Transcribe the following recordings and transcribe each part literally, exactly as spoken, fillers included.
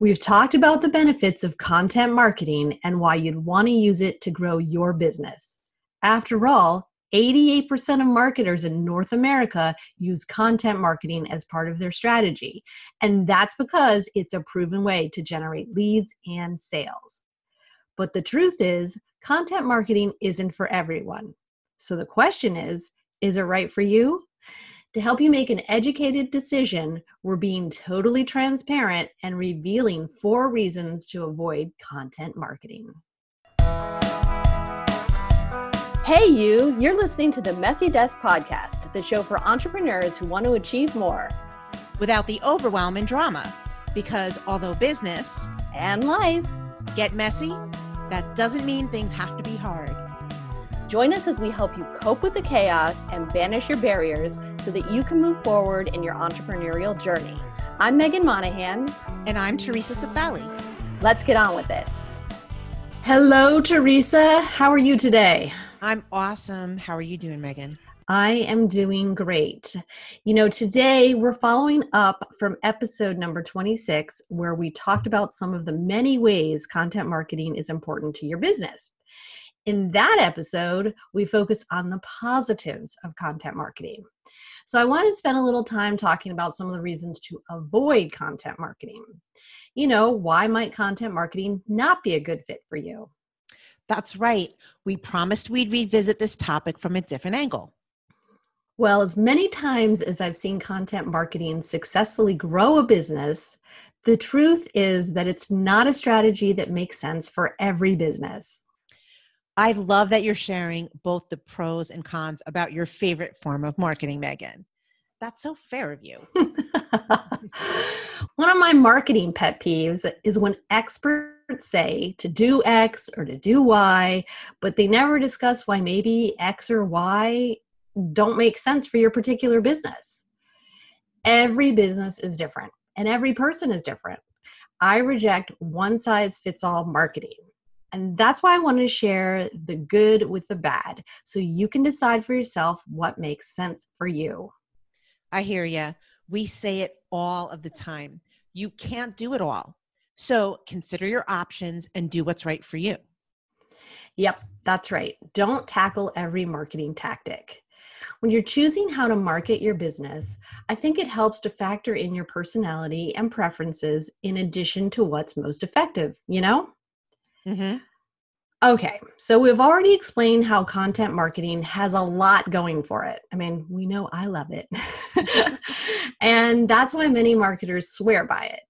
We've talked about the benefits of content marketing and why you'd want to use it to grow your business. After all, eighty-eight percent of marketers in North America use content marketing as part of their strategy, and that's because it's a proven way to generate leads and sales. But the truth is, content marketing isn't for everyone. So the question is, is it right for you? To help you make an educated decision, we're being totally transparent and revealing four reasons to avoid content marketing. Hey you, you're listening to the Messy Desk Podcast, the show for entrepreneurs who want to achieve more without the overwhelm and drama. Because although business and life get messy, that doesn't mean things have to be hard. Join us as we help you cope with the chaos and banish your barriers so that you can move forward in your entrepreneurial journey. I'm Meghan Monaghan. And I'm Theresa Cifali. Let's get on with it. Hello, Theresa. How are you today? I'm awesome. How are you doing, Meghan? I am doing great. You know, today we're following up from episode number twenty-six, where we talked about some of the many ways content marketing is important to your business. In that episode, we focused on the positives of content marketing. So I want to spend a little time talking about some of the reasons to avoid content marketing. You know, why might content marketing not be a good fit for you? That's right. We promised we'd revisit this topic from a different angle. Well, as many times as I've seen content marketing successfully grow a business, the truth is that it's not a strategy that makes sense for every business. I love that you're sharing both the pros and cons about your favorite form of marketing, Meghan. That's so fair of you. One of my marketing pet peeves is when experts say to do X or to do Y, but they never discuss why maybe X or Y don't make sense for your particular business. Every business is different and every person is different. I reject one size fits all marketing. And that's why I wanted to share the good with the bad so you can decide for yourself what makes sense for you. I hear you. We say it all of the time. You can't do it all. So consider your options and do what's right for you. Yep, that's right. Don't tackle every marketing tactic. When you're choosing how to market your business, I think it helps to factor in your personality and preferences in addition to what's most effective, you know? Mm-hmm. Okay, so we've already explained how content marketing has a lot going for it. I mean, we know I love it. And that's why many marketers swear by it.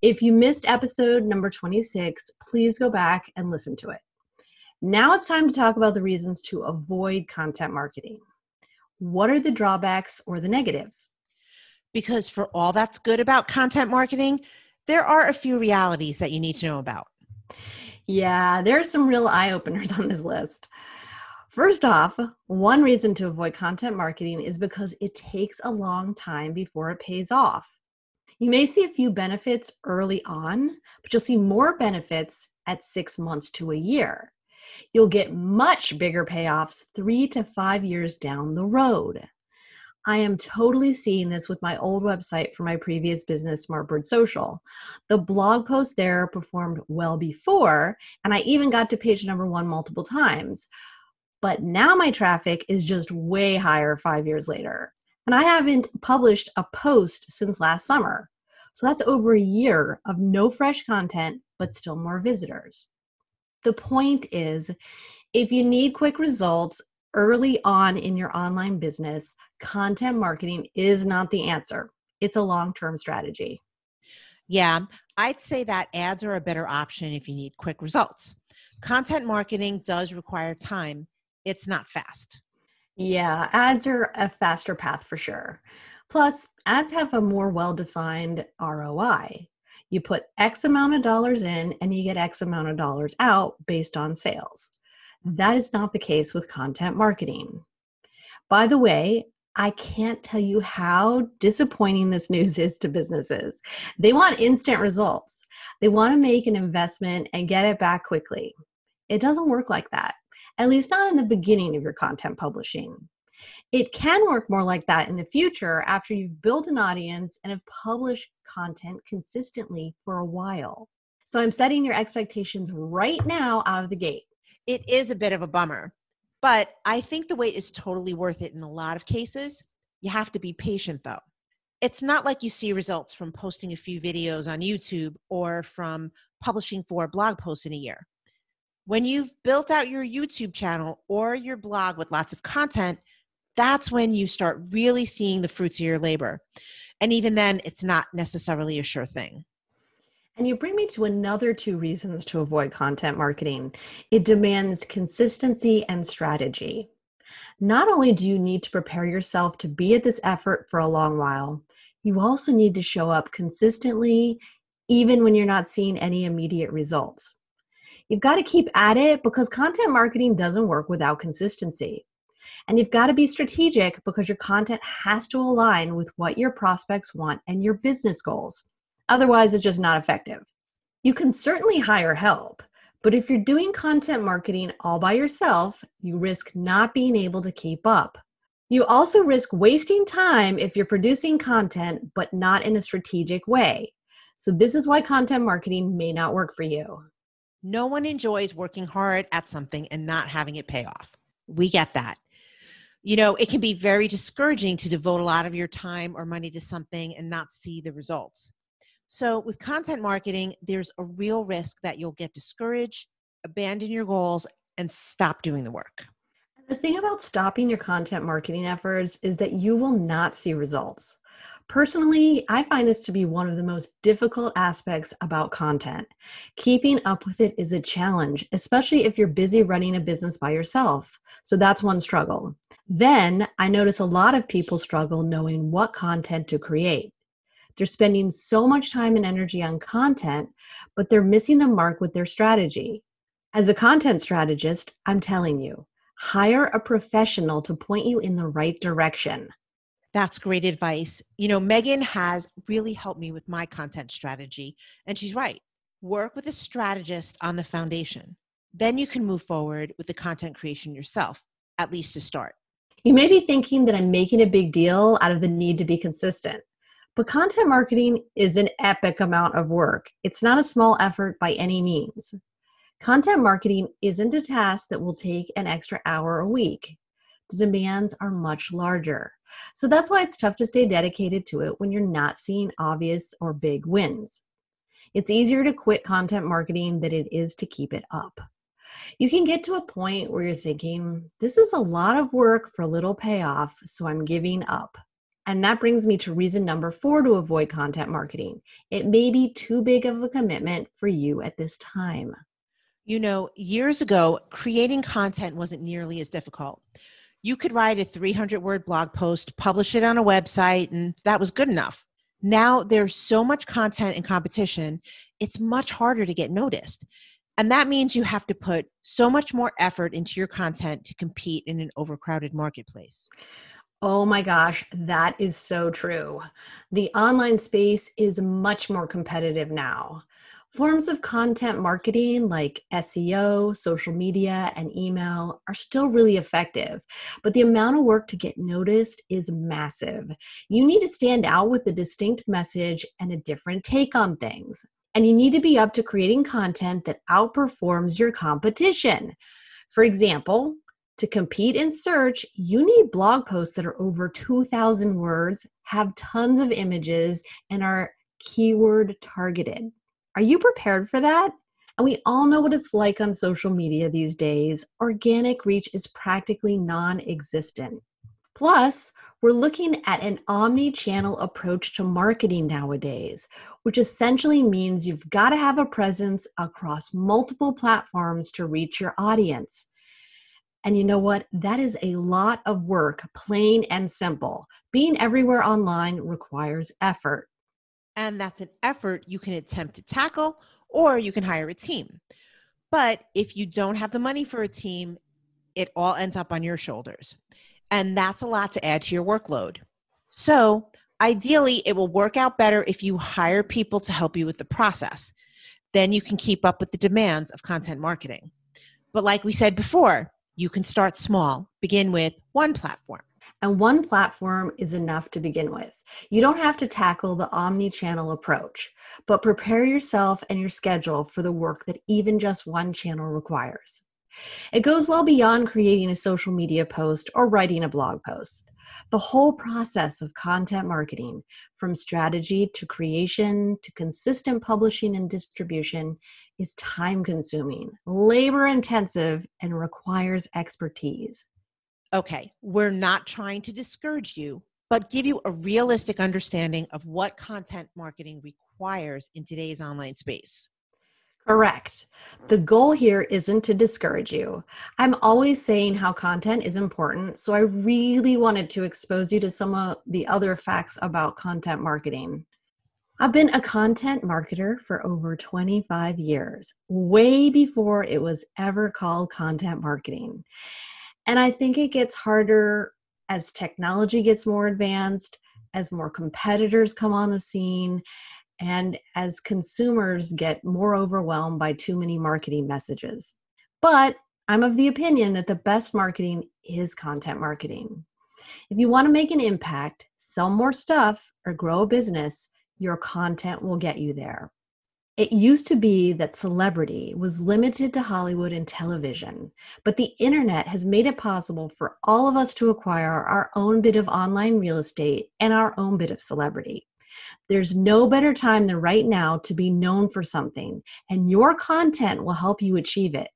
If you missed episode number twenty-six, please go back and listen to it. Now it's time to talk about the reasons to avoid content marketing. What are the drawbacks or the negatives? Because for all that's good about content marketing, there are a few realities that you need to know about. Yeah, there are some real eye-openers on this list. First off, one reason to avoid content marketing is because it takes a long time before it pays off. You may see a few benefits early on, but you'll see more benefits at six months to a year. You'll get much bigger payoffs three to five years down the road. I am totally seeing this with my old website for my previous business, SmartBird Social. The blog post there performed well before, and I even got to page number one multiple times. But now my traffic is just way higher five years later. And I haven't published a post since last summer. So that's over a year of no fresh content, but still more visitors. The point is, if you need quick results early on in your online business, content marketing is not the answer. It's a long-term strategy. Yeah, I'd say that ads are a better option if you need quick results. Content marketing does require time. It's not fast. Yeah, ads are a faster path for sure. Plus, ads have a more well-defined R O I. You put X amount of dollars in and you get X amount of dollars out based on sales. That is not the case with content marketing. By the way, I can't tell you how disappointing this news is to businesses. They want instant results. They want to make an investment and get it back quickly. It doesn't work like that. At least not in the beginning of your content publishing. It can work more like that in the future after you've built an audience and have published content consistently for a while. So I'm setting your expectations right now out of the gate. It is a bit of a bummer, but I think the wait is totally worth it in a lot of cases. You have to be patient though. It's not like you see results from posting a few videos on YouTube or from publishing four blog posts in a year. When you've built out your YouTube channel or your blog with lots of content, that's when you start really seeing the fruits of your labor. And even then, it's not necessarily a sure thing. And you bring me to another two reasons to avoid content marketing. It demands consistency and strategy. Not only do you need to prepare yourself to be at this effort for a long while, you also need to show up consistently, even when you're not seeing any immediate results. You've got to keep at it because content marketing doesn't work without consistency. And you've got to be strategic because your content has to align with what your prospects want and your business goals. Otherwise, it's just not effective. You can certainly hire help, but if you're doing content marketing all by yourself, you risk not being able to keep up. You also risk wasting time if you're producing content, but not in a strategic way. So this is why content marketing may not work for you. No one enjoys working hard at something and not having it pay off. We get that. You know, it can be very discouraging to devote a lot of your time or money to something and not see the results. So with content marketing, there's a real risk that you'll get discouraged, abandon your goals, and stop doing the work. The thing about stopping your content marketing efforts is that you will not see results. Personally, I find this to be one of the most difficult aspects about content. Keeping up with it is a challenge, especially if you're busy running a business by yourself. So that's one struggle. Then I notice a lot of people struggle knowing what content to create. They're spending so much time and energy on content, but they're missing the mark with their strategy. As a content strategist, I'm telling you, hire a professional to point you in the right direction. That's great advice. You know, Meghan has really helped me with my content strategy, and she's right. Work with a strategist on the foundation. Then you can move forward with the content creation yourself, at least to start. You may be thinking that I'm making a big deal out of the need to be consistent, but content marketing is an epic amount of work. It's not a small effort by any means. Content marketing isn't a task that will take an extra hour a week. The demands are much larger. So that's why it's tough to stay dedicated to it when you're not seeing obvious or big wins. It's easier to quit content marketing than it is to keep it up. You can get to a point where you're thinking, this is a lot of work for little payoff, so I'm giving up. And that brings me to reason number four to avoid content marketing. It may be too big of a commitment for you at this time. You know, years ago, creating content wasn't nearly as difficult. You could write a three hundred word blog post, publish it on a website, and that was good enough. Now there's so much content and competition, it's much harder to get noticed. And that means you have to put so much more effort into your content to compete in an overcrowded marketplace. Oh my gosh, that is so true. The online space is much more competitive now. Forms of content marketing like S E O, social media, and email are still really effective, but the amount of work to get noticed is massive. You need to stand out with a distinct message and a different take on things. And you need to be up to creating content that outperforms your competition. For example, to compete in search, you need blog posts that are over two thousand words, have tons of images, and are keyword targeted. Are you prepared for that? And we all know what it's like on social media these days. Organic reach is practically non-existent. Plus, we're looking at an omni-channel approach to marketing nowadays, which essentially means you've got to have a presence across multiple platforms to reach your audience. And you know what? That is a lot of work, plain and simple. Being everywhere online requires effort. And that's an effort you can attempt to tackle, or you can hire a team. But if you don't have the money for a team, it all ends up on your shoulders. And that's a lot to add to your workload. So ideally, it will work out better if you hire people to help you with the process. Then you can keep up with the demands of content marketing. But like we said before, you can start small, begin with one platform. and one platform is enough to begin with. You don't have to tackle the omni-channel approach, but prepare yourself and your schedule for the work that even just one channel requires. It goes well beyond creating a social media post or writing a blog post. The whole process of content marketing, from strategy to creation to consistent publishing and distribution, is time-consuming, labor-intensive, and requires expertise. Okay, we're not trying to discourage you, but give you a realistic understanding of what content marketing requires in today's online space. Correct. The goal here isn't to discourage you. I'm always saying how content is important, so I really wanted to expose you to some of the other facts about content marketing. I've been a content marketer for over twenty-five years, way before it was ever called content marketing. And I think it gets harder as technology gets more advanced, as more competitors come on the scene, and as consumers get more overwhelmed by too many marketing messages. But I'm of the opinion that the best marketing is content marketing. If you want to make an impact, sell more stuff, or grow a business, your content will get you there. It used to be that celebrity was limited to Hollywood and television, but the internet has made it possible for all of us to acquire our own bit of online real estate and our own bit of celebrity. There's no better time than right now to be known for something, and your content will help you achieve it.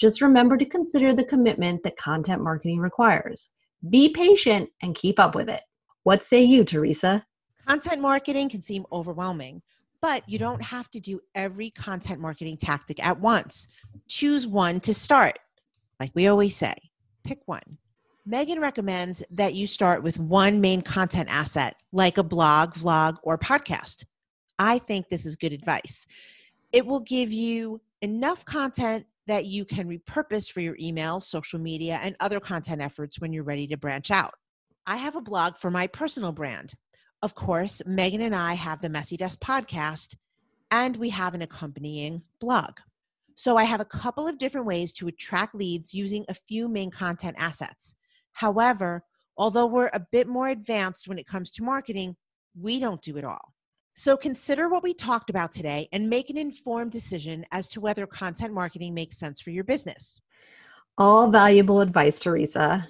Just remember to consider the commitment that content marketing requires. Be patient and keep up with it. What say you, Theresa? Content marketing can seem overwhelming, but you don't have to do every content marketing tactic at once. Choose one to start. Like we always say, pick one. Meghan recommends that you start with one main content asset, like a blog, vlog, or podcast. I think this is good advice. It will give you enough content that you can repurpose for your email, social media, and other content efforts when you're ready to branch out. I have a blog for my personal brand. Of course, Meghan and I have the Messy Desk podcast, and we have an accompanying blog. So I have a couple of different ways to attract leads using a few main content assets. However, although we're a bit more advanced when it comes to marketing, we don't do it all. So consider what we talked about today and make an informed decision as to whether content marketing makes sense for your business. All valuable advice, Theresa.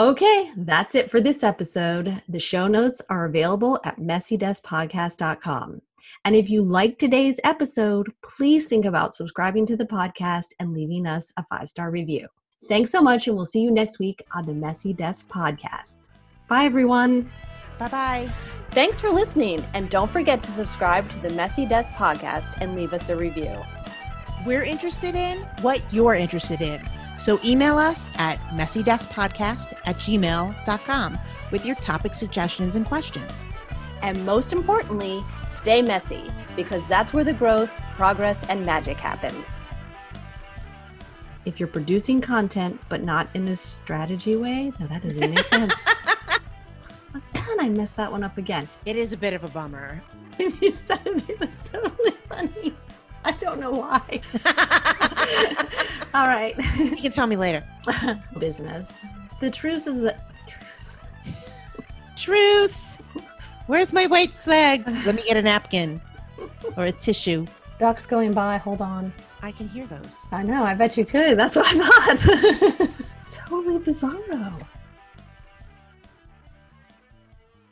Okay, that's it for this episode. The show notes are available at messy desk podcast dot com. And if you liked today's episode, please think about subscribing to the podcast and leaving us a five-star review. Thanks so much, and we'll see you next week on the Messy Desk Podcast. Bye, everyone. Bye-bye. Thanks for listening, and don't forget to subscribe to the Messy Desk Podcast and leave us a review. We're interested in what you're interested in, so email us at messy desk podcast at gmail dot com with your topic suggestions and questions. And most importantly, stay messy, because that's where the growth, progress, and magic happen. If you're producing content, but not in a strategy way, no, that doesn't make sense. God, I messed that one up again. It is a bit of a bummer. You said it, it was totally funny. I don't know why. All right. You can tell me later. Business. The truth is the... Truth. Truth. Where's my white flag? Let me get a napkin or a tissue. Ducks going by. Hold on. I can hear those. I know. I bet you could. That's what I thought. Totally bizarro.